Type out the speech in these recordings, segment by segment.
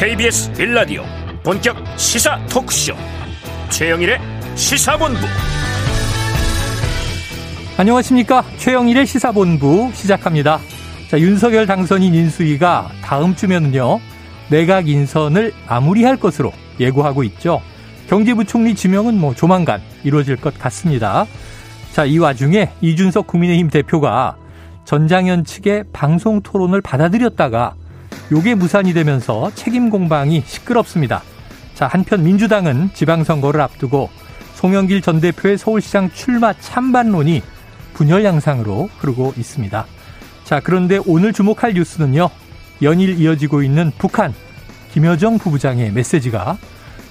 KBS 1라디오 본격 시사 토크쇼 최영일의 시사본부. 안녕하십니까. 최영일의 시사본부 시작합니다. 자, 윤석열 당선인 인수위가 다음 주면은요 내각 인선을 마무리할 것으로 예고하고 있죠. 경제부총리 지명은 조만간 이루어질 것 같습니다. 자, 이 와중에 이준석 국민의힘 대표가 전장현 측의 방송 토론을 받아들였다가 요게 무산이 되면서 책임 공방이 시끄럽습니다. 자, 한편 민주당은 지방선거를 앞두고 송영길 전 대표의 서울시장 출마 찬반론이 분열 양상으로 흐르고 있습니다. 자, 그런데 오늘 주목할 뉴스는요. 연일 이어지고 있는 북한 김여정 부부장의 메시지가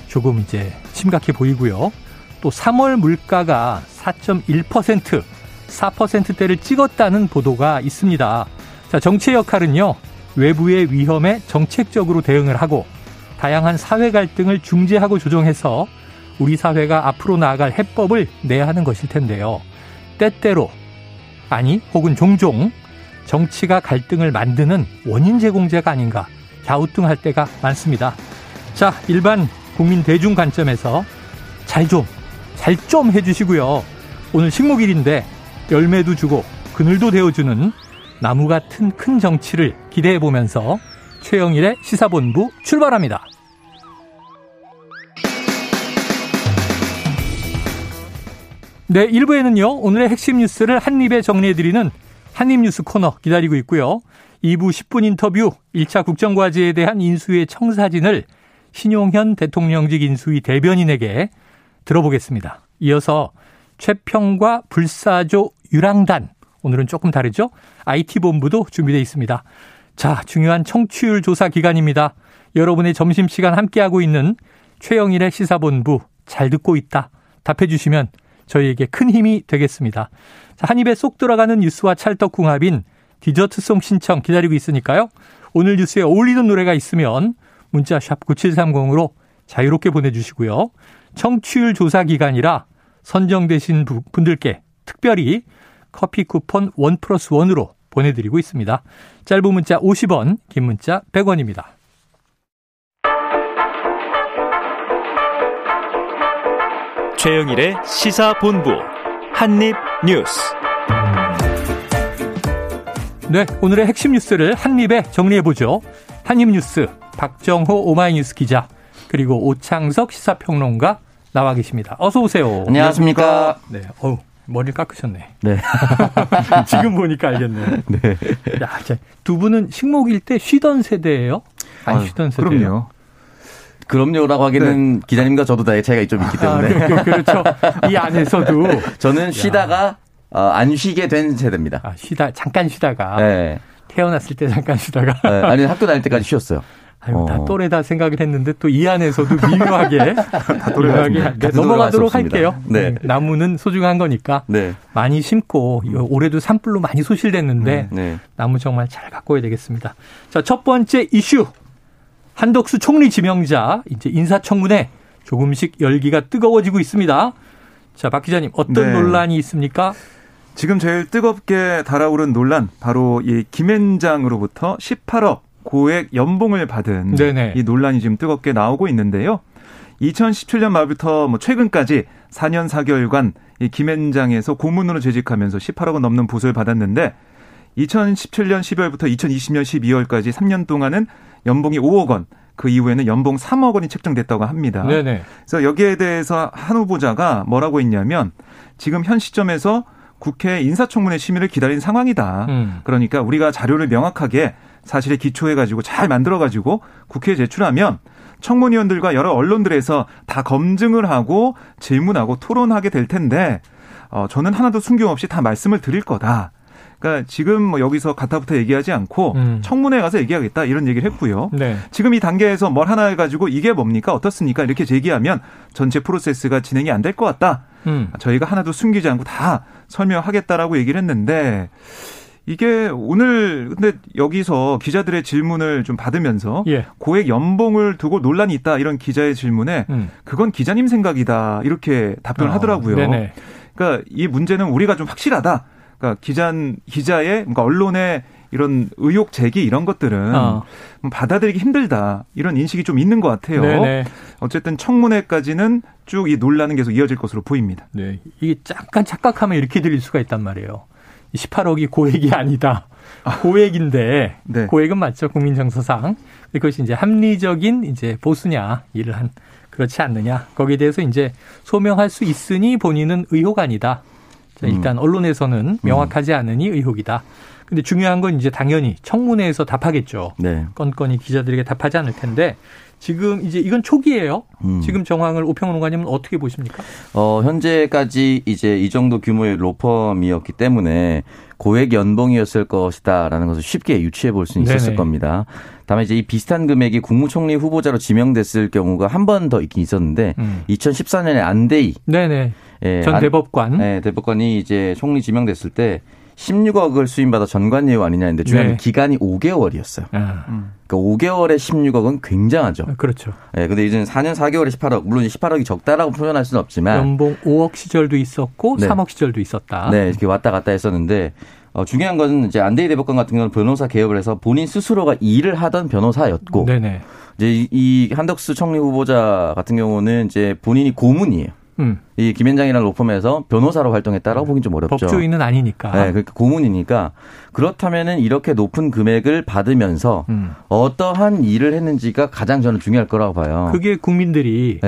조금 이제 심각해 보이고요. 또 3월 물가가 4.1%, 4%대를 찍었다는 보도가 있습니다. 자, 정치의 역할은요. 외부의 위험에 정책적으로 대응을 하고 다양한 사회 갈등을 중재하고 조정해서 우리 사회가 앞으로 나아갈 해법을 내야 하는 것일 텐데요. 때때로, 아니 혹은 종종 정치가 갈등을 만드는 원인 제공자가 아닌가 갸우뚱할 때가 많습니다. 자, 일반 국민 대중 관점에서 잘 좀 해주시고요. 오늘 식목일인데 열매도 주고 그늘도 데워주는 나무 같은 큰 정치를 기대해보면서 최영일의 시사본부 출발합니다. 네, 1부에는요. 오늘의 핵심 뉴스를 한입에 정리해드리는 한입뉴스 코너 기다리고 있고요. 2부 10분 인터뷰 1차 국정과제에 대한 인수위의 청사진을 신용현 대통령직 인수위 대변인에게 들어보겠습니다. 이어서 최평과 불사조 유랑단. 오늘은 조금 다르죠? IT본부도 준비되어 있습니다. 자, 중요한 청취율 조사 기간입니다. 여러분의 점심시간 함께하고 있는 최영일의 시사본부 잘 듣고 있다 답해 주시면 저희에게 큰 힘이 되겠습니다. 자, 한 입에 쏙 들어가는 뉴스와 찰떡궁합인 디저트송 신청 기다리고 있으니까요. 오늘 뉴스에 어울리는 노래가 있으면 문자 샵 9730으로 자유롭게 보내주시고요. 청취율 조사 기간이라 선정되신 분들께 특별히 커피 쿠폰 1+1으로 보내드리고 있습니다. 짧은 문자 50원, 긴 문자 100원입니다. 최영일의 시사본부 한입뉴스. 네, 오늘의 핵심 뉴스를 한입에 정리해보죠. 한입뉴스 박정호 오마이뉴스 기자 그리고 오창석 시사평론가 나와 계십니다. 어서 오세요. 안녕하십니까. 네, 머리를 깎으셨네. 네. 지금 보니까 알겠네. 네. 야, 두 분은 식목일 때 쉬던 세대예요? 안 쉬던 세대예요? 그럼요. 그럼요라고 하기는 네. 기자님과 저도 나의 차이가 좀 있기 때문에. 그렇죠. 이 안에서도. 저는 쉬다가 안 쉬게 된 세대입니다. 아, 잠깐 쉬다가. 네. 태어났을 때 잠깐 쉬다가. 네. 아니, 학교 다닐 때까지 쉬었어요. 아이고, 다 또래다 생각을 했는데 또 이 안에서도 미묘하게 넘어가도록 할게요. 네. 나무는 소중한 거니까 네. 많이 심고 올해도 산불로 많이 소실됐는데 네. 나무 정말 잘 가꿔야 되겠습니다. 자, 첫 번째 이슈 한덕수 총리 지명자 이제 인사청문회 조금씩 열기가 뜨거워지고 있습니다. 자, 박 기자님 어떤 네. 논란이 있습니까? 지금 제일 뜨겁게 달아오른 논란 바로 이 김앤장으로부터 18억 고액 연봉을 받은 네네. 이 논란이 지금 뜨겁게 나오고 있는데요. 2017년 말부터 최근까지 4년 4개월간 이 김앤장에서 고문으로 재직하면서 18억은 넘는 보수를 받았는데 2017년 12월부터 2020년 12월까지 3년 동안은 연봉이 5억 원, 그 이후에는 연봉 3억 원이 책정됐다고 합니다. 네네. 그래서 여기에 대해서 한 후보자가 뭐라고 했냐면 지금 현 시점에서 국회 인사청문회 심의를 기다린 상황이다. 그러니까 우리가 자료를 명확하게 사실에 기초해가지고 잘 만들어가지고 국회에 제출하면 청문위원들과 여러 언론들에서 다 검증을 하고 질문하고 토론하게 될 텐데 저는 하나도 숨김없이 다 말씀을 드릴 거다. 그러니까 지금 여기서 가타부터 얘기하지 않고 청문회에 가서 얘기하겠다 이런 얘기를 했고요. 네. 지금 이 단계에서 뭘 하나 해가지고 이게 뭡니까 어떻습니까 이렇게 제기하면 전체 프로세스가 진행이 안 될 것 같다. 저희가 하나도 숨기지 않고 다 설명하겠다라고 얘기를 했는데 이게 오늘 근데 여기서 기자들의 질문을 좀 받으면서 예. 고액 연봉을 두고 논란이 있다 이런 기자의 질문에 그건 기자님 생각이다 이렇게 답변을 하더라고요. 네네. 그러니까 이 문제는 우리가 좀 확실하다. 그러니까 기자의 그러니까 언론의 이런 의혹 제기 이런 것들은 받아들이기 힘들다. 이런 인식이 좀 있는 것 같아요. 네네. 어쨌든 청문회까지는 쭉 이 논란은 계속 이어질 것으로 보입니다. 네, 이게 잠깐 착각하면 이렇게 들릴 수가 있단 말이에요. 18억이 고액이 아니다. 고액인데 네. 고액은 맞죠. 국민정서상. 그것이 이제 합리적인 이제 보수냐 일을 한 그렇지 않느냐. 거기에 대해서 이제 소명할 수 있으니 본인은 의혹 아니다. 자, 일단 언론에서는 명확하지 않으니 의혹이다. 근데 중요한 건 이제 당연히 청문회에서 답하겠죠. 네. 건건이 기자들에게 답하지 않을 텐데 지금 이제 이건 초기예요. 지금 정황을 오평론가님은 어떻게 보십니까? 현재까지 이제 이 정도 규모의 로펌이었기 때문에 고액 연봉이었을 것이다라는 것을 쉽게 유추해 볼 수 있었을 네네. 겁니다. 다만 이제 이 비슷한 금액이 국무총리 후보자로 지명됐을 경우가 한 번 더 있긴 있었는데 2014년에 안대희 네네. 예, 전 대법관. 네, 대법관이 이제 총리 지명됐을 때 16억을 수임받아 전관예우 아니냐 했는데 중요한 네. 기간이 5개월이었어요. 아. 그러니까 5개월에 16억은 굉장하죠. 그렇죠. 네, 근데 이제는 4년 4개월에 18억. 물론 18억이 적다라고 표현할 수는 없지만. 연봉 5억 시절도 있었고 네. 3억 시절도 있었다. 네, 이렇게 왔다 갔다 했었는데 중요한 건 이제 안대희 대법관 같은 경우는 변호사 개업을 해서 본인 스스로가 일을 하던 변호사였고 네네. 이제 이 한덕수 총리 후보자 같은 경우는 이제 본인이 고문이에요. 이 김현장이라는 로펌에서 변호사로 활동했다라고 보긴 좀 어렵죠. 법조인은 아니니까. 네, 그러니까 고문이니까. 그렇다면은 이렇게 높은 금액을 받으면서 어떠한 일을 했는지가 가장 저는 중요할 거라고 봐요. 그게 국민들이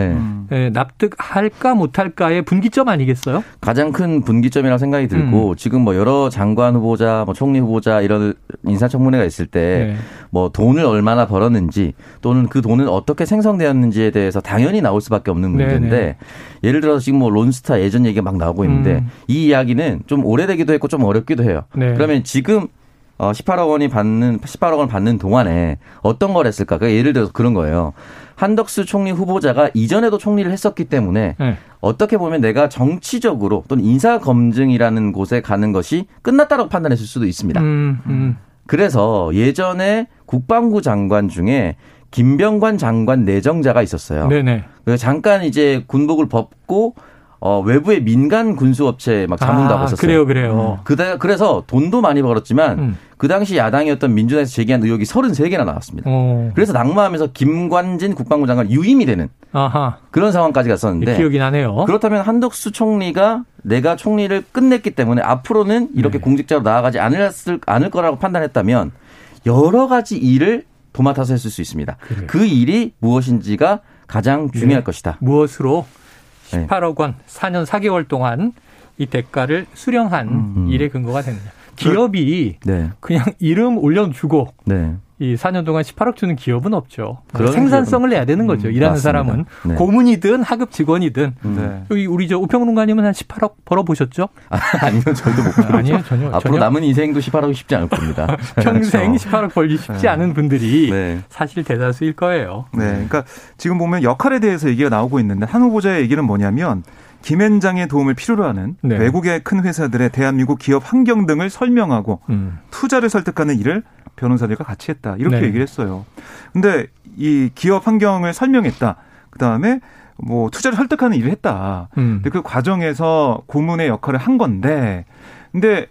네. 납득할까 못할까의 분기점 아니겠어요? 가장 큰 분기점이라고 생각이 들고 지금 뭐 여러 장관 후보자, 뭐 총리 후보자 이런 인사청문회가 있을 때 뭐 네. 돈을 얼마나 벌었는지 또는 그 돈은 어떻게 생성되었는지에 대해서 당연히 나올 수밖에 없는 문제인데 네네. 예를 들어서 지금 뭐 론스타 예전 얘기가 막 나오고 있는데 이 이야기는 좀 오래되기도 했고 좀 어렵기도 해요. 네. 그러면 지금 18억 원을 받는 동안에 어떤 걸 했을까? 그러니까 예를 들어서 그런 거예요. 한덕수 총리 후보자가 이전에도 총리를 했었기 때문에 네. 어떻게 보면 내가 정치적으로 또는 인사검증이라는 곳에 가는 것이 끝났다라고 판단했을 수도 있습니다. 그래서 예전에 국방부 장관 중에 김병관 장관 내정자가 있었어요. 네네. 잠깐 이제 군복을 벗고 외부의 민간 군수업체 막 자문다고 했었어요. 그래요. 그래서 돈도 많이 벌었지만 그 당시 야당이었던 민주당에서 제기한 의혹이 33개나 나왔습니다. 오. 그래서 낙마하면서 김관진 국방부 장관 유임이 되는 아하. 그런 상황까지 갔었는데 기억이 나네요. 그렇다면 한덕수 총리가 내가 총리를 끝냈기 때문에 앞으로는 이렇게 네. 공직자로 나아가지 않을 거라고 판단했다면 여러 가지 일을 도맡아서 했을 수 있습니다. 그래요. 그 일이 무엇인지가 가장 중요할 네. 것이다. 무엇으로 18억 원 4년 4개월 동안 이 대가를 수령한 일의 근거가 되느냐. 기업이 네. 그냥 이름 올려주고 네. 이 4년 동안 18억 주는 기업은 없죠. 생산성을 내야 되는 거죠. 일하는 맞습니다. 사람은. 네. 고문이든 하급 직원이든. 네. 여기 우리 저 우평론가님은 한 18억 벌어보셨죠? 아니요. 저희도 못 벌었죠. 아니요. 전혀. 앞으로 남은 인생도 18억이 쉽지 않을 겁니다. 평생 그렇죠. 18억 벌기 쉽지 않은 분들이 네. 사실 대다수일 거예요. 네. 그러니까 지금 보면 역할에 대해서 얘기가 나오고 있는데 한 후보자의 얘기는 뭐냐면 김앤장의 도움을 필요로 하는 네. 외국의 큰 회사들의 대한민국 기업 환경 등을 설명하고 투자를 설득하는 일을 변호사들과 같이 했다. 이렇게 네. 얘기를 했어요. 그런데 이 기업 환경을 설명했다. 그다음에 뭐 투자를 설득하는 일을 했다. 근데 그 과정에서 고문의 역할을 한 건데 근데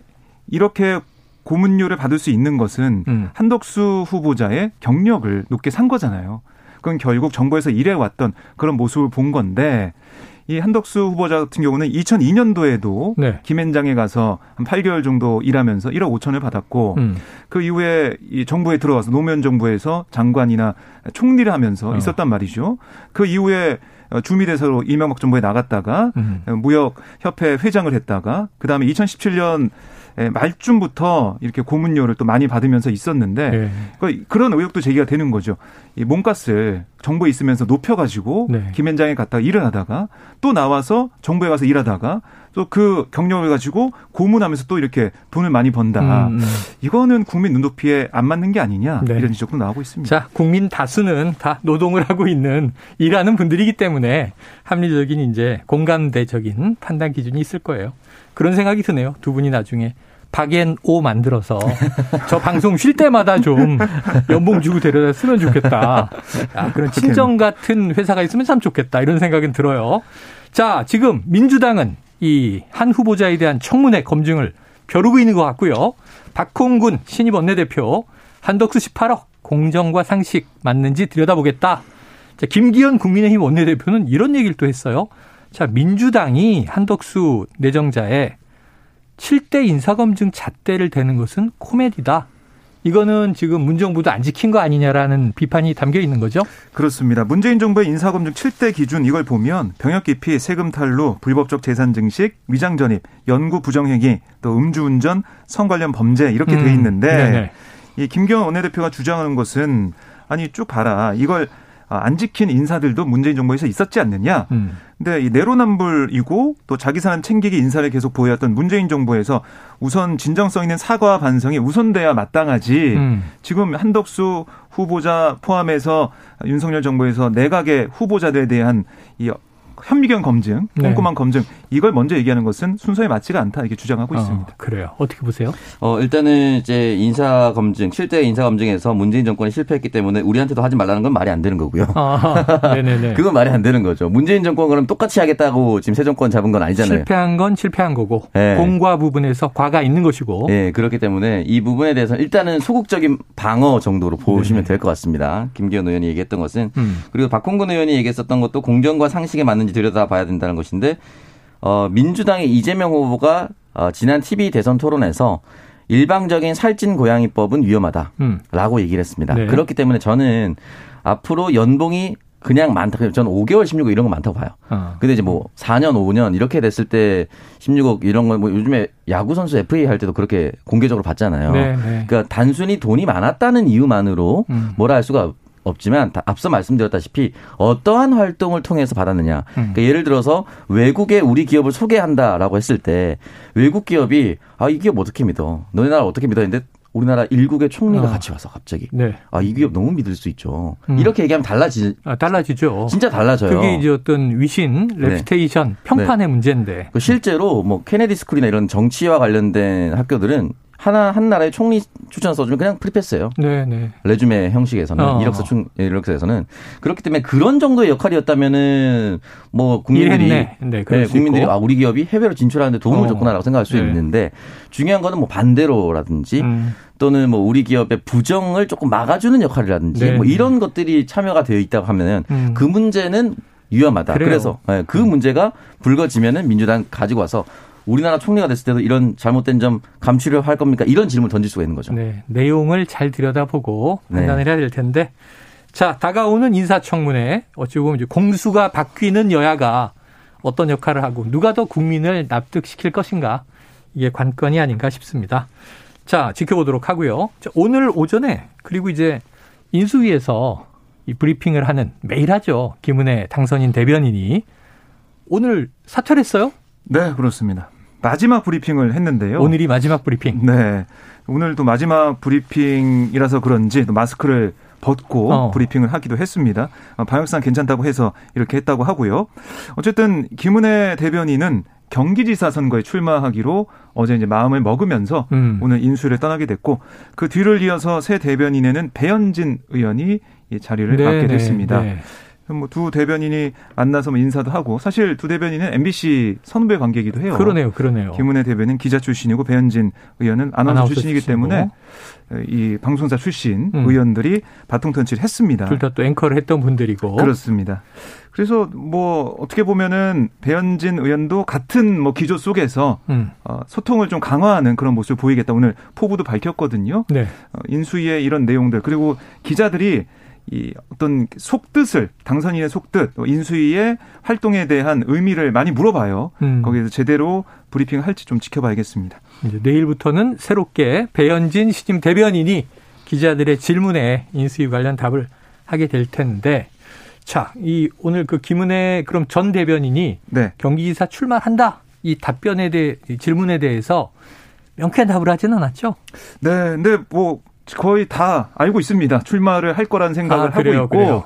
이렇게 고문료를 받을 수 있는 것은 한덕수 후보자의 경력을 높게 산 거잖아요. 그건 결국 정부에서 일해왔던 그런 모습을 본 건데 이 한덕수 후보자 같은 경우는 2002년도에도 네. 김앤장에 가서 한 8개월 정도 일하면서 1억 5천을 받았고 그 이후에 이 정부에 들어와서 노무현 정부에서 장관이나 총리를 하면서 있었단 말이죠. 그 이후에 주미대사로 이명박 정부에 나갔다가 무역협회 회장을 했다가 그다음에 2017년 말쯤부터 이렇게 고문료를 또 많이 받으면서 있었는데 네. 그러니까 그런 의혹도 제기가 되는 거죠. 이 몸값을 정부에 있으면서 높여가지고 네. 김앤장에 갔다가 일을 하다가 또 나와서 정부에 가서 일하다가 또 그 경력을 가지고 고문하면서 또 이렇게 돈을 많이 번다. 이거는 국민 눈높이에 안 맞는 게 아니냐 네. 이런 지적도 나오고 있습니다. 자, 국민 다수는 다 노동을 하고 있는 일하는 분들이기 때문에 합리적인 이제 공감대적인 판단 기준이 있을 거예요. 그런 생각이 드네요. 두 분이 나중에. 박앤오 만들어서 저 방송 쉴 때마다 좀 연봉 주고 데려다 쓰면 좋겠다. 아, 그런 친정 같은 회사가 있으면 참 좋겠다. 이런 생각은 들어요. 자, 지금 민주당은 이 한 후보자에 대한 청문회 검증을 벼르고 있는 것 같고요. 박홍근 신입 원내대표 한덕수 18억 공정과 상식 맞는지 들여다보겠다. 자, 김기현 국민의힘 원내대표는 이런 얘기를 또 했어요. 자, 민주당이 한덕수 내정자에 7대 인사검증 잣대를 대는 것은 코미디다. 이거는 지금 문정부도 안 지킨 거 아니냐라는 비판이 담겨 있는 거죠? 그렇습니다. 문재인 정부의 인사검증 7대 기준 이걸 보면 병역기피, 세금 탈루, 불법적 재산 증식, 위장전입, 연구 부정행위, 또 음주운전, 성 관련 범죄 이렇게 돼 있는데 이 김기현 원내대표가 주장하는 것은 아니 쭉 봐라. 이걸 안 지킨 인사들도 문재인 정부에서 있었지 않느냐. 근데 이 내로남불이고 또 자기 사람 챙기기 인사를 계속 보여왔던 문재인 정부에서 우선 진정성 있는 사과와 반성이 우선돼야 마땅하지. 지금 한덕수 후보자 포함해서 윤석열 정부에서 내각의 후보자들에 대한 이 현미경 검증, 꼼꼼한 검증 이걸 먼저 얘기하는 것은 순서에 맞지가 않다 이렇게 주장하고 있습니다. 그래요. 어떻게 보세요? 일단은 이제 인사 검증, 7대 인사 검증에서 문재인 정권이 실패했기 때문에 우리한테도 하지 말라는 건 말이 안 되는 거고요. 네네네. 그건 말이 안 되는 거죠. 문재인 정권 그럼 똑같이 하겠다고 지금 새 정권 잡은 건 아니잖아요. 실패한 건 실패한 거고 네. 공과 부분에서 과가 있는 것이고. 네, 그렇기 때문에 이 부분에 대해서는 일단은 소극적인 방어 정도로 보시면 될 것 같습니다. 김기현 의원이 얘기했던 것은 그리고 박홍근 의원이 얘기했었던 것도 공정과 상식에 맞는 들여다봐야 된다는 것인데 민주당의 이재명 후보가 지난 TV 대선 토론에서 일방적인 살찐 고양이법은 위험하다라고 얘기를 했습니다. 네. 그렇기 때문에 저는 앞으로 연봉이 그냥 많다. 저는 5개월 16억 이런 거 많다고 봐요. 근데 이제 뭐 4년, 5년 이렇게 됐을 때 16억 이런 건 뭐 요즘에 야구 선수 FA 할 때도 그렇게 공개적으로 받잖아요. 네, 네. 그러니까 단순히 돈이 많았다는 이유만으로 뭐라 할 수가 없지만 앞서 말씀드렸다시피 어떠한 활동을 통해서 받았느냐. 그러니까 예를 들어서 외국에 우리 기업을 소개한다라고 했을 때 외국 기업이 이 기업 어떻게 믿어? 너네 나라 어떻게 믿어? 했는데 우리나라 일국의 총리가 같이 와서 갑자기 이 기업 너무 믿을 수 있죠. 이렇게 얘기하면 달라지죠. 진짜 달라져요. 그게 이제 어떤 위신, 레퓨테이션, 평판의 문제인데. 실제로 뭐 케네디 스쿨이나 이런 정치와 관련된 학교들은 한 나라의 총리 추천 써주면 그냥 프리패스예요. 네네. 레주메 형식에서는 이력서에서는 그렇기 때문에 그런 정도의 역할이었다면은 뭐 국민들이 우리 기업이 해외로 진출하는데 도움을 줬구나라고 생각할 수 있는데 중요한 거는 뭐 반대로라든지 또는 뭐 우리 기업의 부정을 조금 막아주는 역할이라든지 뭐 이런 것들이 참여가 되어 있다고 하면은 그 문제는 위험하다. 그래요. 그래서 그 문제가 불거지면은 민주당 가지고 와서. 우리나라 총리가 됐을 때도 이런 잘못된 점 감추려 할 겁니까? 이런 질문을 던질 수가 있는 거죠. 네, 내용을 잘 들여다보고 판단을 해야 될 텐데. 자, 다가오는 인사청문회. 어찌 보면 이제 공수가 바뀌는 여야가 어떤 역할을 하고 누가 더 국민을 납득시킬 것인가. 이게 관건이 아닌가 싶습니다. 자, 지켜보도록 하고요. 자, 오늘 오전에 그리고 이제 인수위에서 이 브리핑을 하는 매일 하죠. 김은혜 당선인 대변인이 오늘 사퇴를 했어요? 네, 그렇습니다. 마지막 브리핑을 했는데요. 오늘이 마지막 브리핑. 네. 오늘도 마지막 브리핑이라서 그런지 또 마스크를 벗고 브리핑을 하기도 했습니다. 방역상 괜찮다고 해서 이렇게 했다고 하고요. 어쨌든 김은혜 대변인은 경기지사 선거에 출마하기로 어제 이제 마음을 먹으면서 오늘 인수위를 떠나게 됐고 그 뒤를 이어서 새 대변인에는 배현진 의원이 이 자리를 맡게 됐습니다. 네. 뭐 두 대변인이 만나서 인사도 하고 사실 두 대변인은 MBC 선배 관계이기도 해요. 그러네요. 김은혜 대변인 기자 출신이고 배현진 의원은 아나운서 출신이기 때문에 이 방송사 출신 의원들이 바통 터치를 했습니다. 둘 다 또 앵커를 했던 분들이고. 그렇습니다. 그래서 뭐 어떻게 보면은 배현진 의원도 같은 뭐 기조 속에서 소통을 좀 강화하는 그런 모습을 보이겠다. 오늘 포부도 밝혔거든요. 네. 인수위의 이런 내용들 그리고 기자들이 이 어떤 속뜻을 당선인의 속뜻 인수위의 활동에 대한 의미를 많이 물어봐요. 거기에서 제대로 브리핑할지 좀 지켜봐야겠습니다. 이제 내일부터는 새롭게 배현진 신임 대변인이 기자들의 질문에 인수위 관련 답을 하게 될 텐데 자, 이 오늘 그 김은혜 그럼 전 대변인이 경기지사 출마한다 이 답변에 대해 이 질문에 대해서 명쾌한 답을 하지는 않았죠. 네, 근데 뭐. 거의 다 알고 있습니다. 출마를 할 거라는 생각을 하고 있고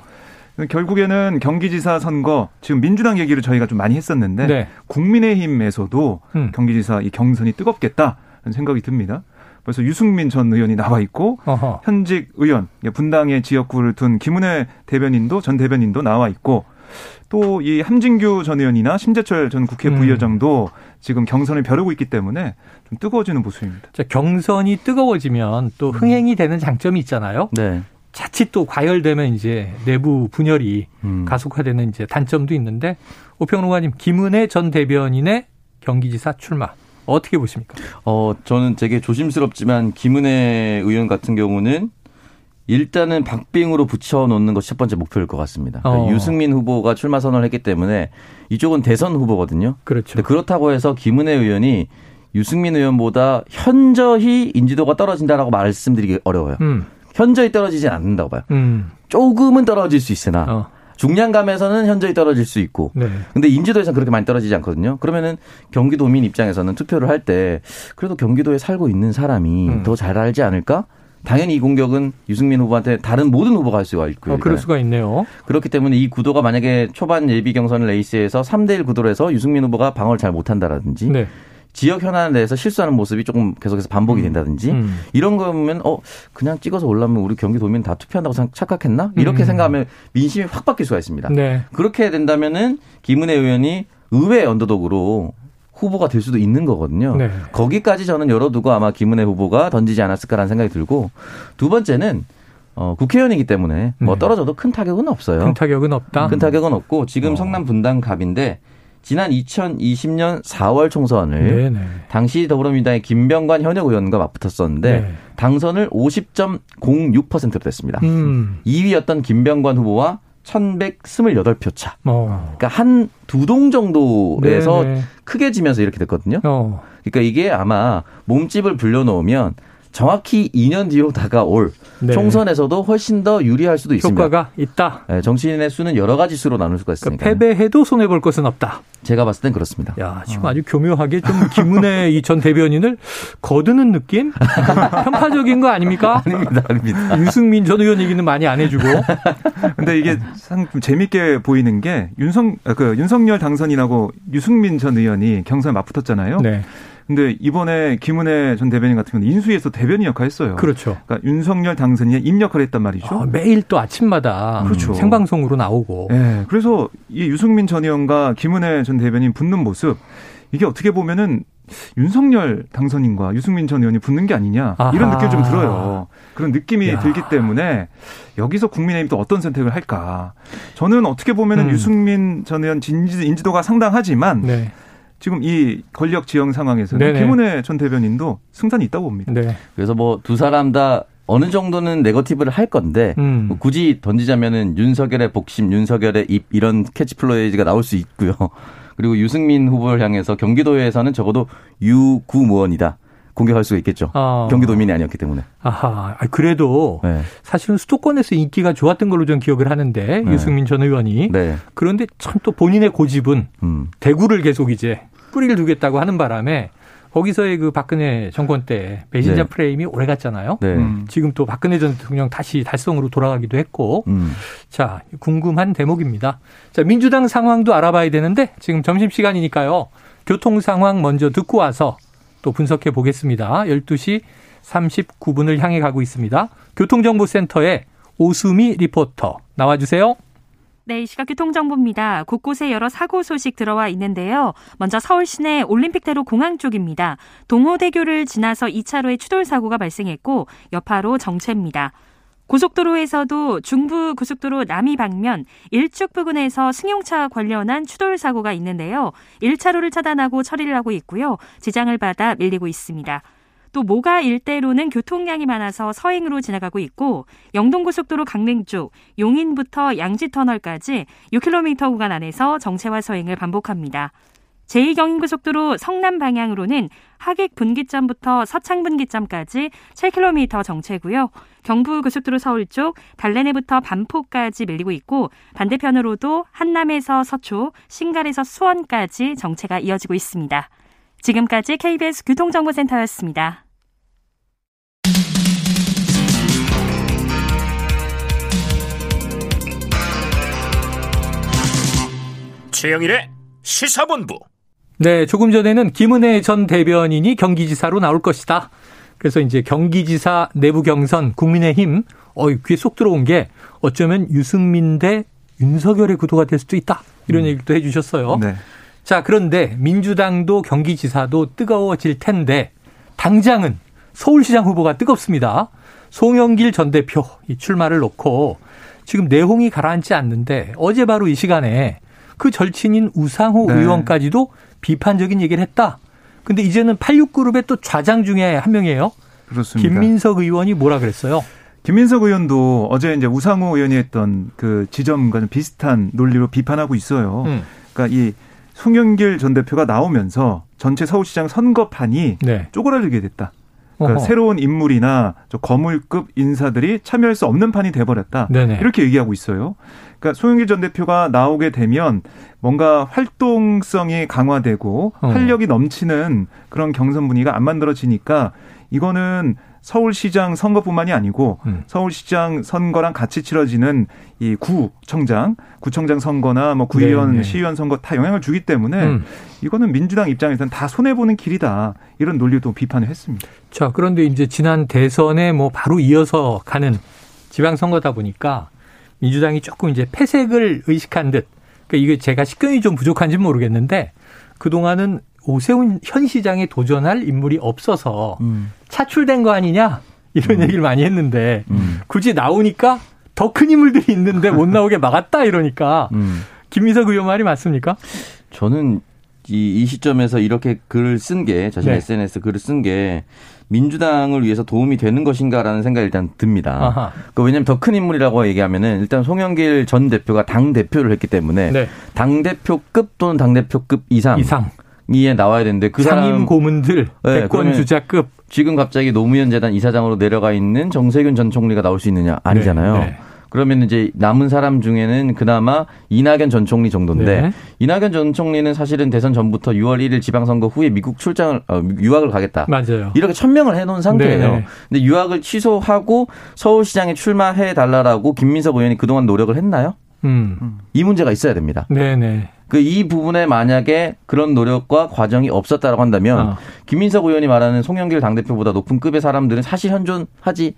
결국에는 경기지사 선거 지금 민주당 얘기를 저희가 좀 많이 했었는데 국민의힘에서도 경기지사 이 경선이 뜨겁겠다는 생각이 듭니다. 그래서 유승민 전 의원이 나와 있고 현직 의원 분당의 지역구를 둔 김은혜 대변인도 전 대변인도 나와 있고 또 이 함진규 전 의원이나 심재철 전 국회 부의장도 지금 경선을 벼르고 있기 때문에 좀 뜨거워지는 모습입니다. 경선이 뜨거워지면 또 흥행이 되는 장점이 있잖아요. 네. 자칫 또 과열되면 이제 내부 분열이 가속화되는 이제 단점도 있는데, 오평론가님, 김은혜 전 대변인의 경기지사 출마 어떻게 보십니까? 저는 되게 조심스럽지만 김은혜 의원 같은 경우는 일단은 박빙으로 붙여놓는 것이 첫 번째 목표일 것 같습니다. 그러니까 유승민 후보가 출마 선언을 했기 때문에 이쪽은 대선 후보거든요. 그렇죠. 그렇다고 해서 김은혜 의원이 유승민 의원보다 현저히 인지도가 떨어진다라고 말씀드리기 어려워요. 현저히 떨어지진 않는다고 봐요. 조금은 떨어질 수 있으나 중량감에서는 현저히 떨어질 수 있고. 네. 근데 인지도에서는 그렇게 많이 떨어지지 않거든요. 그러면은 경기도민 입장에서는 투표를 할 때 그래도 경기도에 살고 있는 사람이 더 잘 알지 않을까? 당연히 이 공격은 유승민 후보한테 다른 모든 후보가 할 수가 있고요. 그럴 수가 있네요. 그렇기 때문에 이 구도가 만약에 초반 예비 경선 레이스에서 3대1 구도로 해서 유승민 후보가 방어를 잘 못한다라든지. 네. 지역 현안에 대해서 실수하는 모습이 조금 계속해서 반복이 된다든지 이런 거 보면 그냥 찍어서 올라면 우리 경기도민 다 투표한다고 착각했나? 이렇게 생각하면 민심이 확 바뀔 수가 있습니다. 네. 그렇게 된다면은 김은혜 의원이 의외의 언더독으로 후보가 될 수도 있는 거거든요. 네. 거기까지 저는 열어두고 아마 김은혜 후보가 던지지 않았을까라는 생각이 들고, 두 번째는 국회의원이기 때문에 뭐 떨어져도 큰 타격은 없어요. 큰 타격은 없다. 큰 타격은 없고 지금 성남 분당 갑인데 지난 2020년 4월 총선을 네네. 당시 더불어민주당의 김병관 현역 의원과 맞붙었었는데 네. 당선을 50.06%로 됐습니다. 2위였던 김병관 후보와 1,128표 차. 그러니까 한 두 동 정도에서 네네. 크게 지면서 이렇게 됐거든요. 그러니까 이게 아마 몸집을 불려놓으면 정확히 2년 뒤로 다가올 네. 총선에서도 훨씬 더 유리할 수도 있습니다. 효과가 있다. 네, 정치인의 수는 여러 가지 수로 나눌 수가 있으니까. 그러니까 패배해도 손해볼 것은 없다. 제가 봤을 땐 그렇습니다. 야, 지금 아주 교묘하게 좀 김은혜 전 대변인을 거드는 느낌? 편파적인 거 아닙니까? 아닙니다. 유승민 전 의원 얘기는 많이 안 해주고. 근데 이게 참 재밌게 보이는 게 윤석열 당선인하고 유승민 전 의원이 경선에 맞붙었잖아요. 네. 근데 이번에 김은혜 전 대변인 같은 경우는 인수위에서 대변인 역할을 했어요. 그렇죠. 그러니까 윤석열 당선인의 입 역할을 했단 말이죠. 매일 또 아침마다 그렇죠. 생방송으로 나오고. 네. 그래서 이 유승민 전 의원과 김은혜 전 대변인 붙는 모습, 이게 어떻게 보면은 윤석열 당선인과 유승민 전 의원이 붙는 게 아니냐, 이런 느낌이 좀 들어요. 그런 느낌이 들기 때문에 여기서 국민의힘이 또 어떤 선택을 할까. 저는 어떻게 보면은 유승민 전 의원 인지도가 상당하지만 네. 지금 이 권력 지형 상황에서는 네네. 김은혜 전 대변인도 승산이 있다고 봅니다. 네. 그래서 뭐 두 사람 다 어느 정도는 네거티브를 할 건데 뭐 굳이 던지자면은 윤석열의 복심, 윤석열의 입, 이런 캐치플레이즈가 나올 수 있고요. 그리고 유승민 후보를 향해서 경기도에서는 적어도 유구무원이다. 공격할 수가 있겠죠. 경기도민이 아니었기 때문에. 그래도 네. 사실은 수도권에서 인기가 좋았던 걸로 저는 기억을 하는데 네. 유승민 전 의원이. 네. 그런데 참 또 본인의 고집은 대구를 계속 이제 뿌리를 두겠다고 하는 바람에 거기서의 그 박근혜 정권 때 배신자 네. 프레임이 오래 갔잖아요. 네. 지금 또 박근혜 전 대통령 다시 달성으로 돌아가기도 했고. 자, 궁금한 대목입니다. 자, 민주당 상황도 알아봐야 되는데 지금 점심시간이니까요. 교통 상황 먼저 듣고 와서 또 분석해 보겠습니다. 12시 39분을 향해 가고 있습니다. 교통정보센터의 오수미 리포터 나와주세요. 네, 이 시각 교통정보입니다. 곳곳에 여러 사고 소식 들어와 있는데요. 먼저 서울 시내 올림픽대로 공항 쪽입니다. 동호대교를 지나서 2차로에 추돌 사고가 발생했고 여파로 정체입니다. 고속도로에서도 중부고속도로 남이 방면 일축 부근에서 승용차와 관련한 추돌 사고가 있는데요. 1차로를 차단하고 처리를 하고 있고요. 지장을 받아 밀리고 있습니다. 또 모가 일대로는 교통량이 많아서 서행으로 지나가고 있고, 영동고속도로 강릉 쪽 용인부터 양지터널까지 6km 구간 안에서 정체와 서행을 반복합니다. 제2경인고속도로 성남 방향으로는 하객분기점부터 서창분기점까지 7km 정체고요. 경부고속도로 서울 쪽 달래내부터 반포까지 밀리고 있고, 반대편으로도 한남에서 서초, 신갈에서 수원까지 정체가 이어지고 있습니다. 지금까지 KBS 교통정보센터였습니다. 최영일의 시사본부. 네, 조금 전에는 김은혜 전 대변인이 경기지사로 나올 것이다. 그래서 이제 경기지사 내부 경선 국민의힘 귀에 쏙 들어온 게 어쩌면 유승민 대 윤석열의 구도가 될 수도 있다. 이런 얘기도 해 주셨어요. 네. 자, 그런데 민주당도 경기지사도 뜨거워질 텐데 당장은 서울시장 후보가 뜨겁습니다. 송영길 전 대표 이 출마를 놓고 지금 내홍이 가라앉지 않는데 어제 바로 이 시간에 그 절친인 우상호 네. 의원까지도 비판적인 얘기를 했다. 근데 이제는 86그룹의 또 좌장 중에 한 명이에요. 그렇습니다. 김민석 의원이 뭐라 그랬어요? 김민석 의원도 어제 이제 우상호 의원이 했던 그 지점과 좀 비슷한 논리로 비판하고 있어요. 그러니까 이 송영길 전 대표가 나오면서 전체 서울시장 선거판이 네. 쪼그라들게 됐다. 그러니까 새로운 인물이나 저 거물급 인사들이 참여할 수 없는 판이 돼버렸다. 네네. 이렇게 얘기하고 있어요. 그러니까 송영길 전 대표가 나오게 되면 뭔가 활동성이 강화되고 활력이 넘치는 그런 경선 분위기가 안 만들어지니까 이거는 서울시장 선거뿐만이 아니고 서울시장 선거랑 같이 치러지는 이 구청장 선거나 뭐 구의원, 네네. 시의원 선거 다 영향을 주기 때문에 이거는 민주당 입장에서는 다 손해보는 길이다. 이런 논리도 비판을 했습니다. 자, 그런데 이제 지난 대선에 뭐 바로 이어서 가는 지방선거다 보니까 민주당이 조금 이제 패색을 의식한 듯. 그러니까 이게 제가 식견이 좀 부족한지는 모르겠는데 그동안은 오세훈 현 시장에 도전할 인물이 없어서 차출된 거 아니냐 이런 얘기를 많이 했는데 굳이 나오니까 더 큰 인물들이 있는데 못 나오게 막았다 이러니까 김민석 의원 말이 맞습니까? 저는 이 시점에서 이렇게 글을 쓴 게 자신의 네. SNS 글을 쓴 게 민주당을 위해서 도움이 되는 것인가라는 생각이 일단 듭니다. 그러니까 왜냐하면 더 큰 인물이라고 얘기하면은 일단 송영길 전 대표가 당 대표를 했기 때문에 네. 당 대표급 또는 당 대표급 이상. 이에 나와야 되는데 그 사람 상임 고문들 네, 대권 주자급 지금 갑자기 노무현 재단 이사장으로 내려가 있는 정세균 전 총리가 나올 수 있느냐 아니잖아요. 네, 네. 그러면 이제 남은 사람 중에는 그나마 이낙연 전 총리 정도인데 네. 이낙연 전 총리는 사실은 대선 전부터 6월 1일 지방선거 후에 미국 유학을 가겠다. 맞아요. 이렇게 천명을 해놓은 상태예요. 네. 근데 유학을 취소하고 서울시장에 출마해달라고 김민석 의원이 그동안 노력을 했나요? 이 문제가 있어야 됩니다. 네네. 그 이 부분에 만약에 그런 노력과 과정이 없었다라고 한다면 김민석 의원이 말하는 송영길 당대표보다 높은 급의 사람들은 사실 현존하지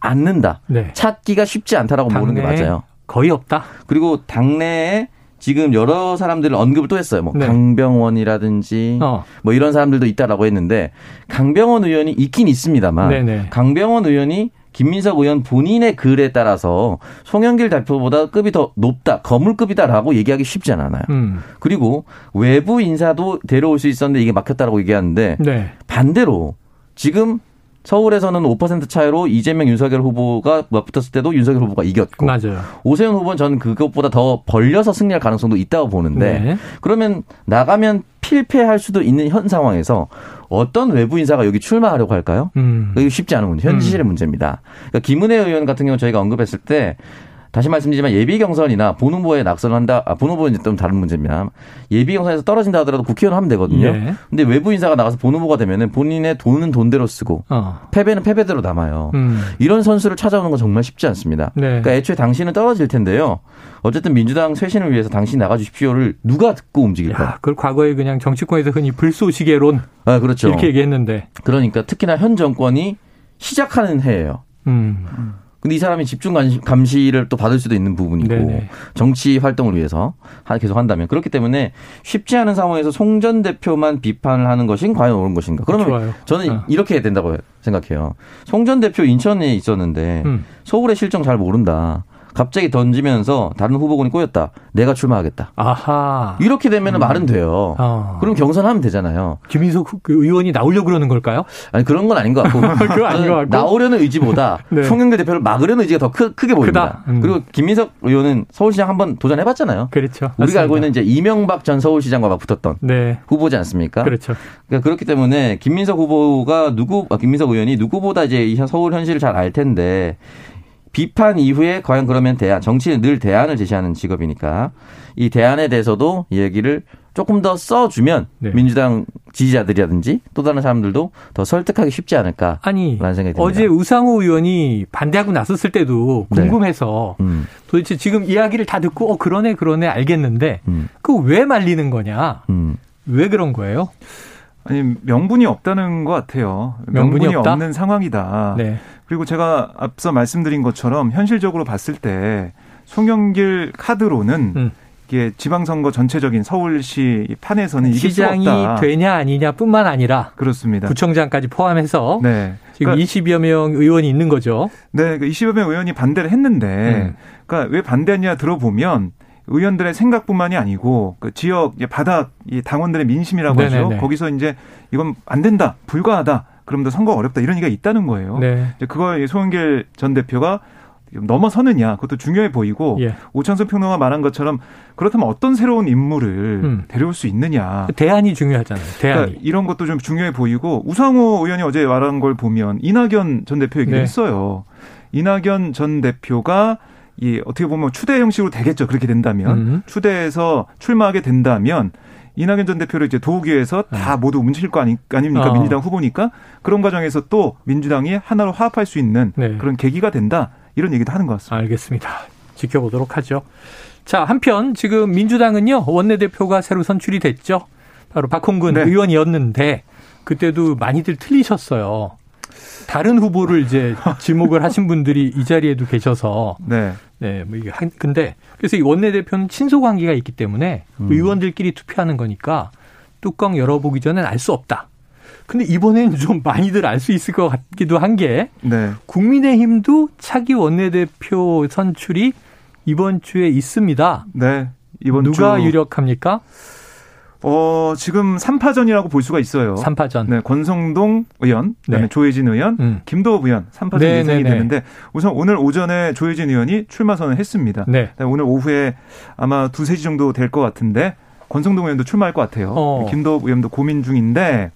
않는다. 네. 찾기가 쉽지 않다라고 보는 게 맞아요. 거의 없다. 그리고 당내에 지금 여러 사람들을 언급을 또 했어요. 뭐 네. 강병원이라든지 뭐 이런 사람들도 있다라고 했는데 강병원 의원이 있긴 있습니다만 네네. 강병원 의원이 김민석 의원 본인의 글에 따라서 송영길 대표보다 급이 더 높다, 거물급이다라고 얘기하기 쉽지 않아요. 그리고 외부 인사도 데려올 수 있었는데 이게 막혔다라고 얘기하는데 네. 반대로 지금 서울에서는 5% 차이로 이재명, 윤석열 후보가 맞붙었을 때도 윤석열 후보가 이겼고 맞아요. 오세훈 후보는 저는 그것보다 더 벌려서 승리할 가능성도 있다고 보는데 네. 그러면 나가면 필패할 수도 있는 현 상황에서 어떤 외부 인사가 여기 출마하려고 할까요? 이거 쉽지 않은 문제, 현실의 문제입니다. 그러니까 김은혜 의원 같은 경우 저희가 언급했을 때 다시 말씀드리지만 예비 경선이나 본 후보에 낙선을 한다. 본 후보는 좀 다른 문제입니다. 예비 경선에서 떨어진다 하더라도 국회의원 하면 되거든요. 그런데 예. 외부 인사가 나가서 본 후보가 되면은 본인의 돈은 돈대로 쓰고 패배는 패배대로 남아요. 이런 선수를 찾아오는 건 정말 쉽지 않습니다. 네. 그러니까 애초에 당신은 떨어질 텐데요. 어쨌든 민주당 쇄신을 위해서 당신 나가주십시오를 누가 듣고 움직일까요? 야, 그걸 과거에 그냥 정치권에서 흔히 불쏘시개론 아, 그렇죠. 이렇게 얘기했는데. 그러니까 특히나 현 정권이 시작하는 해예요. 근데 이 사람이 집중 감시를 또 받을 수도 있는 부분이고 네네. 정치 활동을 위해서 계속 한다면 그렇기 때문에 쉽지 않은 상황에서 송 전 대표만 비판을 하는 것인 과연 옳은 것인가? 그러면 좋아요. 저는 이렇게 해야 된다고 생각해요. 송 전 대표 인천에 있었는데 서울의 실정 잘 모른다. 갑자기 던지면서 다른 후보군이 꼬였다. 내가 출마하겠다. 아하. 이렇게 되면 말은 돼요. 그럼 경선하면 되잖아요. 김민석 의원이 나오려고 그러는 걸까요? 아니 그런 건 아닌 것 같고. 그건 아닌 것 같고. 나오려는 의지보다 네. 송영길 대표를 막으려는 의지가 더 크게 보입니다. 그리고 김민석 의원은 서울시장 한번 도전해봤잖아요. 그렇죠. 우리가 맞습니다. 알고 있는 이제 이명박 전 서울시장과 막 붙었던 네. 후보지 않습니까? 그렇죠. 그러니까 그렇기 때문에 김민석 의원이 누구보다 이제 서울 현실을 잘 알 텐데. 비판 이후에 과연 그러면 대안, 정치는 늘 대안을 제시하는 직업이니까 이 대안에 대해서도 얘기를 조금 더 써주면 네. 민주당 지지자들이라든지 또 다른 사람들도 더 설득하기 쉽지 않을까라는 생각이 듭니다. 어제 우상호 의원이 반대하고 나섰을 때도 궁금해서 네. 도대체 지금 이야기를 다 듣고 그러네 알겠는데 그거 왜 말리는 거냐. 왜 그런 거예요? 아니 명분이 없다는 것 같아요. 명분이 없는 상황이다. 네. 그리고 제가 앞서 말씀드린 것처럼 현실적으로 봤을 때 송영길 카드로는 이게 지방선거 전체적인 서울시 판에서는 이길 수가 없다. 시장이 되냐 아니냐뿐만 아니라 그렇습니다. 구청장까지 포함해서 네. 지금 그러니까 20여 명 의원이 있는 거죠. 네, 20여 명 의원이 반대를 했는데 그러니까 왜 반대했냐 들어보면 의원들의 생각뿐만이 아니고 그 지역 바닥 당원들의 민심이라고 네네네. 하죠. 거기서 이제 이건 안 된다, 불가하다, 그럼 더 선거 어렵다 이런 얘기가 있다는 거예요. 네. 이제 그걸 송영길 전 대표가 넘어서느냐 그것도 중요해 보이고 예. 오창석 평론가 말한 것처럼 그렇다면 어떤 새로운 인물을 데려올 수 있느냐. 대안이 중요하잖아요. 대안이. 그러니까 이런 것도 좀 중요해 보이고 우상호 의원이 어제 말한 걸 보면 이낙연 전 대표 얘기를 네. 했어요. 이낙연 전 대표가 이 어떻게 보면 추대 형식으로 되겠죠. 그렇게 된다면 추대에서 출마하게 된다면 이낙연 전 대표를 이제 도우기 위해서 다 모두 움직일 거 아닙니까? 민주당 후보니까 그런 과정에서 또 민주당이 하나로 화합할 수 있는 네. 그런 계기가 된다. 이런 얘기도 하는 것 같습니다. 알겠습니다. 지켜보도록 하죠. 자, 한편 지금 민주당은요. 원내대표가 새로 선출이 됐죠. 바로 박홍근 네. 의원이었는데 그때도 많이들 틀리셨어요. 다른 후보를 이제 지목을 하신 분들이 이 자리에도 계셔서. 네. 네. 뭐 이게 근데 그래서 이 원내대표는 친소 관계가 있기 때문에 의원들끼리 투표하는 거니까 뚜껑 열어보기 전엔 알 수 없다. 근데 이번에는 좀 많이들 알 수 있을 것 같기도 한 게 네. 국민의힘도 차기 원내대표 선출이 이번 주에 있습니다. 네. 이번 누가 유력합니까? 지금 3파전이라고 볼 수가 있어요. 3파전. 네, 권성동 의원, 그다음에 네. 조해진 의원, 김도읍 의원 3파전이 예상이 되는데 우선 오늘 오전에 조해진 의원이 출마 선언을 했습니다. 네. 오늘 오후에 아마 2-3시 정도 될 것 같은데 권성동 의원도 출마할 것 같아요. 김도읍 의원도 고민 중인데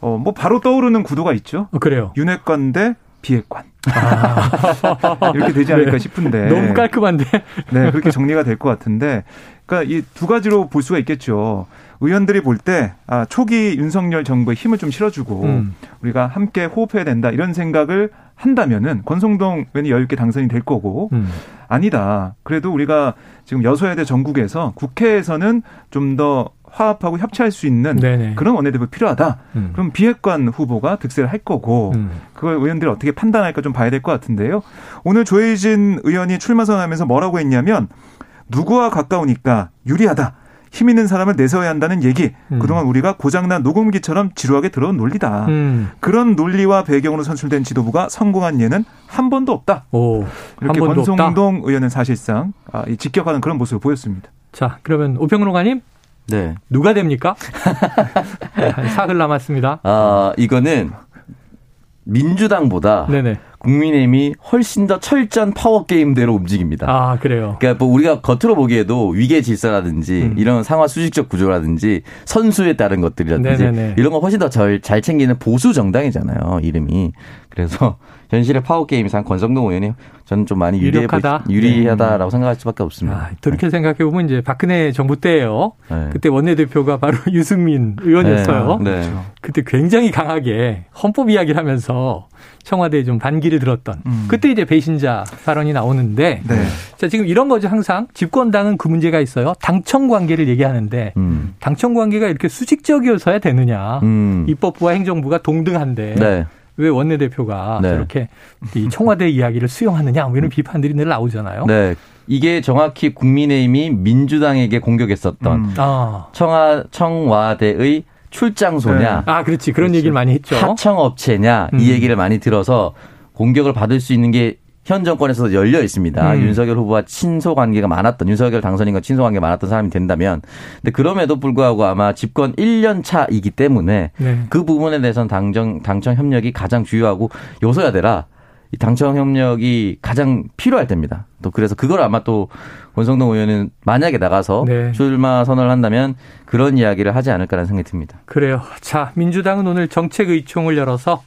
뭐 바로 떠오르는 구도가 있죠. 그래요. 윤핵관 대 비핵관. 아. 이렇게 되지 않을까 네. 싶은데. 너무 깔끔한데. 네, 그렇게 정리가 될 것 같은데. 그러니까 이 두 가지로 볼 수가 있겠죠. 의원들이 볼 때 초기 윤석열 정부에 힘을 좀 실어주고 우리가 함께 호흡해야 된다 이런 생각을 한다면은 권성동 의원이 여유 있게 당선이 될 거고 아니다. 그래도 우리가 지금 여소야대 전국에서 국회에서는 좀 더 화합하고 협치할 수 있는 네네. 그런 원내대표 필요하다. 그럼 비핵관 후보가 득세를 할 거고 그걸 의원들이 어떻게 판단할까 좀 봐야 될 것 같은데요. 오늘 조해진 의원이 출마 선언하면서 뭐라고 했냐면 누구와 가까우니까 유리하다. 힘 있는 사람을 내세워야 한다는 얘기. 그동안 우리가 고장난 녹음기처럼 지루하게 들어온 논리다. 그런 논리와 배경으로 선출된 지도부가 성공한 예는 한 번도 없다. 오, 이렇게 번도 권성동 없다. 의원은 사실상 직격하는 그런 모습을 보였습니다. 자, 그러면 오평론가님. 네. 누가 됩니까? 한 사흘 남았습니다. 이거는 민주당보다 네네. 국민의힘이 훨씬 더 철저한 파워게임대로 움직입니다. 아, 그래요? 그러니까 뭐 우리가 겉으로 보기에도 위계 질서라든지 이런 상하 수직적 구조라든지 선수에 따른 것들이라든지 네네네. 이런 거 훨씬 더 잘 챙기는 보수 정당이잖아요. 이름이. 그래서 현실의 파워게임상 권성동 의원이 저는 좀 많이 유리하다라고 생각할 수밖에 없습니다. 그렇게 생각해보면 이제 박근혜 정부 때예요. 네. 그때 원내대표가 바로 유승민 의원이었어요. 네. 네. 그때 굉장히 강하게 헌법 이야기를 하면서 청와대에 좀 반기를 들었던 그때 이제 배신자 발언이 나오는데 네. 자 지금 이런 거죠. 항상 집권당은 그 문제가 있어요. 당청 관계를 얘기하는데 당청 관계가 이렇게 수직적이어서야 되느냐. 입법부와 행정부가 동등한데 네. 왜 원내대표가 네. 저렇게 이 청와대 이야기를 수용하느냐 이런 비판들이 늘 나오잖아요. 네. 이게 정확히 국민의힘이 민주당에게 공격했었던 청와대의 출장소냐. 네. 아, 그렇지. 그런 그렇지. 얘기를 많이 했죠. 하청업체냐. 이 얘기를 많이 들어서 공격을 받을 수 있는 게 현 정권에서 열려 있습니다. 윤석열 후보와 친소 관계가 많았던, 윤석열 당선인과 친소 관계가 많았던 사람이 된다면. 근데 그럼에도 불구하고 아마 집권 1년 차이기 때문에 네. 그 부분에 대해서는 당청 협력이 가장 중요하고 요소야되라. 이 당청 협력이 가장 필요할 때입니다. 또 그래서 그걸 아마 또 권성동 의원은 만약에 나가서 네. 출마 선언을 한다면 그런 이야기를 하지 않을까라는 생각이 듭니다. 그래요. 자, 민주당은 오늘 정책의총을 열어서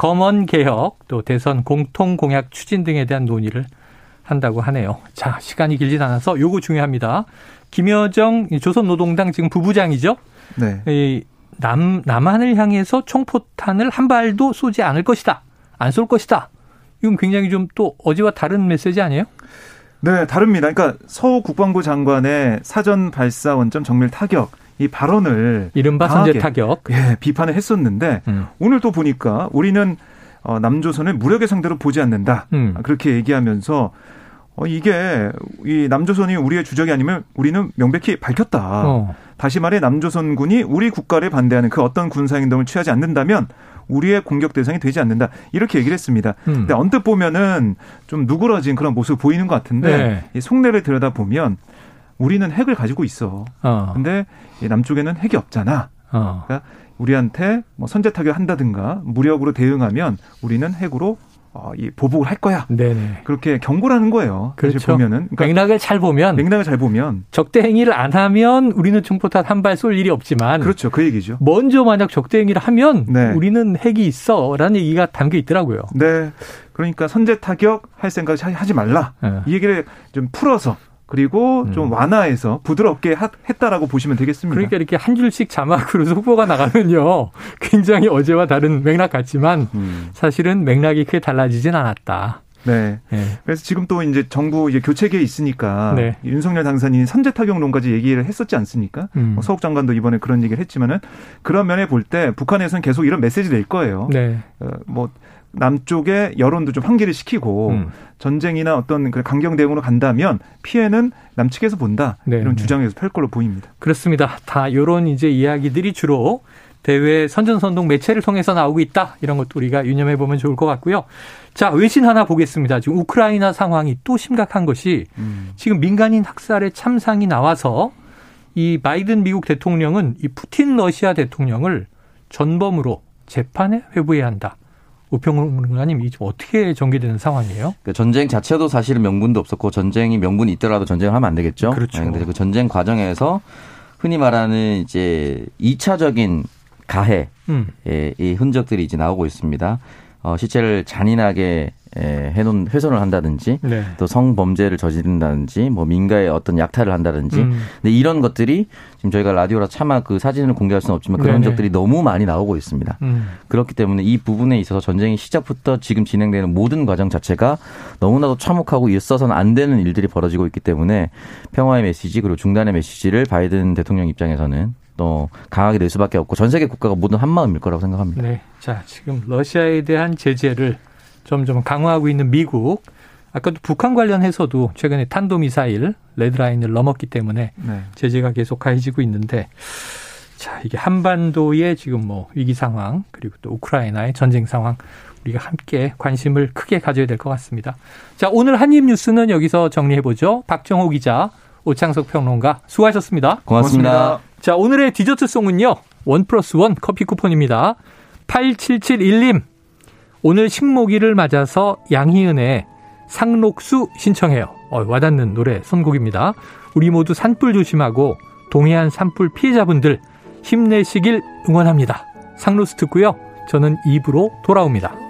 검언개혁 또 대선 공통공약 추진 등에 대한 논의를 한다고 하네요. 자, 시간이 길진 않아서 요거 중요합니다. 김여정 조선노동당 지금 부부장이죠. 네. 이 남한을 향해서 총포탄을 한 발도 쏘지 않을 것이다. 안 쏠 것이다. 이건 굉장히 좀 또 어제와 다른 메시지 아니에요? 네, 다릅니다. 그러니까 서호 국방부 장관의 사전 발사 원점 정밀 타격 이 발언을 이른바 선제 타격 예, 비판을 했었는데 오늘 또 보니까 우리는 남조선을 무력의 상대로 보지 않는다. 그렇게 얘기하면서 이게 이 남조선이 우리의 주적이 아니면 우리는 명백히 밝혔다. 다시 말해 남조선군이 우리 국가를 반대하는 그 어떤 군사행동을 취하지 않는다면 우리의 공격 대상이 되지 않는다. 이렇게 얘기를 했습니다. 근데 언뜻 보면은 좀 누그러진 그런 모습 보이는 것 같은데 네. 이 속내를 들여다보면 우리는 핵을 가지고 있어. 근데 남쪽에는 핵이 없잖아. 그러니까 우리한테 뭐 선제 타격한다든가 무력으로 대응하면 우리는 핵으로 이 보복을 할 거야. 네네. 그렇게 경고를 하는 거예요. 그렇죠. 사실 보면은. 그러니까 맥락을 잘 보면 적대 행위를 안 하면 우리는 중포탄 한 발 쏠 일이 없지만. 그렇죠. 그 얘기죠. 먼저 만약 적대 행위를 하면 네. 우리는 핵이 있어라는 얘기가 담겨 있더라고요. 네. 그러니까 선제 타격 할 생각 하지 말라. 네. 이 얘기를 좀 풀어서. 그리고 좀 완화해서 부드럽게 했다라고 보시면 되겠습니다. 그러니까 이렇게 한 줄씩 자막으로 속보가 나가면요. 굉장히 어제와 다른 맥락 같지만 사실은 맥락이 크게 달라지진 않았다. 네. 네. 그래서 지금 또 이제 정부 이제 교체기에 있으니까 네. 윤석열 당선인이 선제 타격론까지 얘기를 했었지 않습니까? 서욱 장관도 이번에 그런 얘기를 했지만은 그런 면에 볼 때 북한에서는 계속 이런 메시지 낼 거예요. 네. 뭐 남쪽의 여론도 좀 환기를 시키고 전쟁이나 어떤 강경 대응으로 간다면 피해는 남측에서 본다. 네. 이런 주장에서 펼 걸로 보입니다. 그렇습니다. 다 이런 이제 이야기들이 주로 대외 선전선동 매체를 통해서 나오고 있다. 이런 것도 우리가 유념해 보면 좋을 것 같고요. 자, 외신 하나 보겠습니다. 지금 우크라이나 상황이 또 심각한 것이 지금 민간인 학살의 참상이 나와서 이 바이든 미국 대통령은 이 푸틴 러시아 대통령을 전범으로 재판에 회부해야 한다. 우평론가님, 이게 어떻게 전개되는 상황이에요? 그러니까 전쟁 자체도 사실 명분도 없었고 전쟁이 명분이 있더라도 전쟁을 하면 안 되겠죠. 그렇죠. 그런데 그 전쟁 과정에서 흔히 말하는 이제 2차적인 가해의 흔적들이 이제 나오고 있습니다. 실체를 잔인하게 훼손을 한다든지 네. 또 성범죄를 저지른다든지 뭐 민가에 어떤 약탈을 한다든지 근데 이런 것들이 지금 저희가 라디오라 차마 그 사진을 공개할 수는 없지만 그런 적들이 너무 많이 나오고 있습니다. 그렇기 때문에 이 부분에 있어서 전쟁이 시작부터 지금 진행되는 모든 과정 자체가 너무나도 참혹하고 있어서는 안 되는 일들이 벌어지고 있기 때문에 평화의 메시지 그리고 중단의 메시지를 바이든 대통령 입장에서는 또 강하게 낼 수밖에 없고 전 세계 국가가 모두 한마음일 거라고 생각합니다. 네. 자, 지금 러시아에 대한 제재를 점점 강화하고 있는 미국. 아까도 북한 관련해서도 최근에 탄도미사일 레드라인을 넘었기 때문에 네. 제재가 계속 가해지고 있는데 자, 이게 한반도의 지금 뭐 위기 상황 그리고 또 우크라이나의 전쟁 상황 우리가 함께 관심을 크게 가져야 될 것 같습니다. 자, 오늘 한입 뉴스는 여기서 정리해보죠. 박정호 기자, 오창석 평론가 수고하셨습니다. 고맙습니다. 자, 오늘의 디저트송은요. 1+1 커피 쿠폰입니다. 8771님. 오늘 식목일을 맞아서 양희은의 상록수 신청해요. 와닿는 노래 선곡입니다. 우리 모두 산불 조심하고 동해안 산불 피해자분들 힘내시길 응원합니다. 상록수 듣고요. 저는 2부로 돌아옵니다.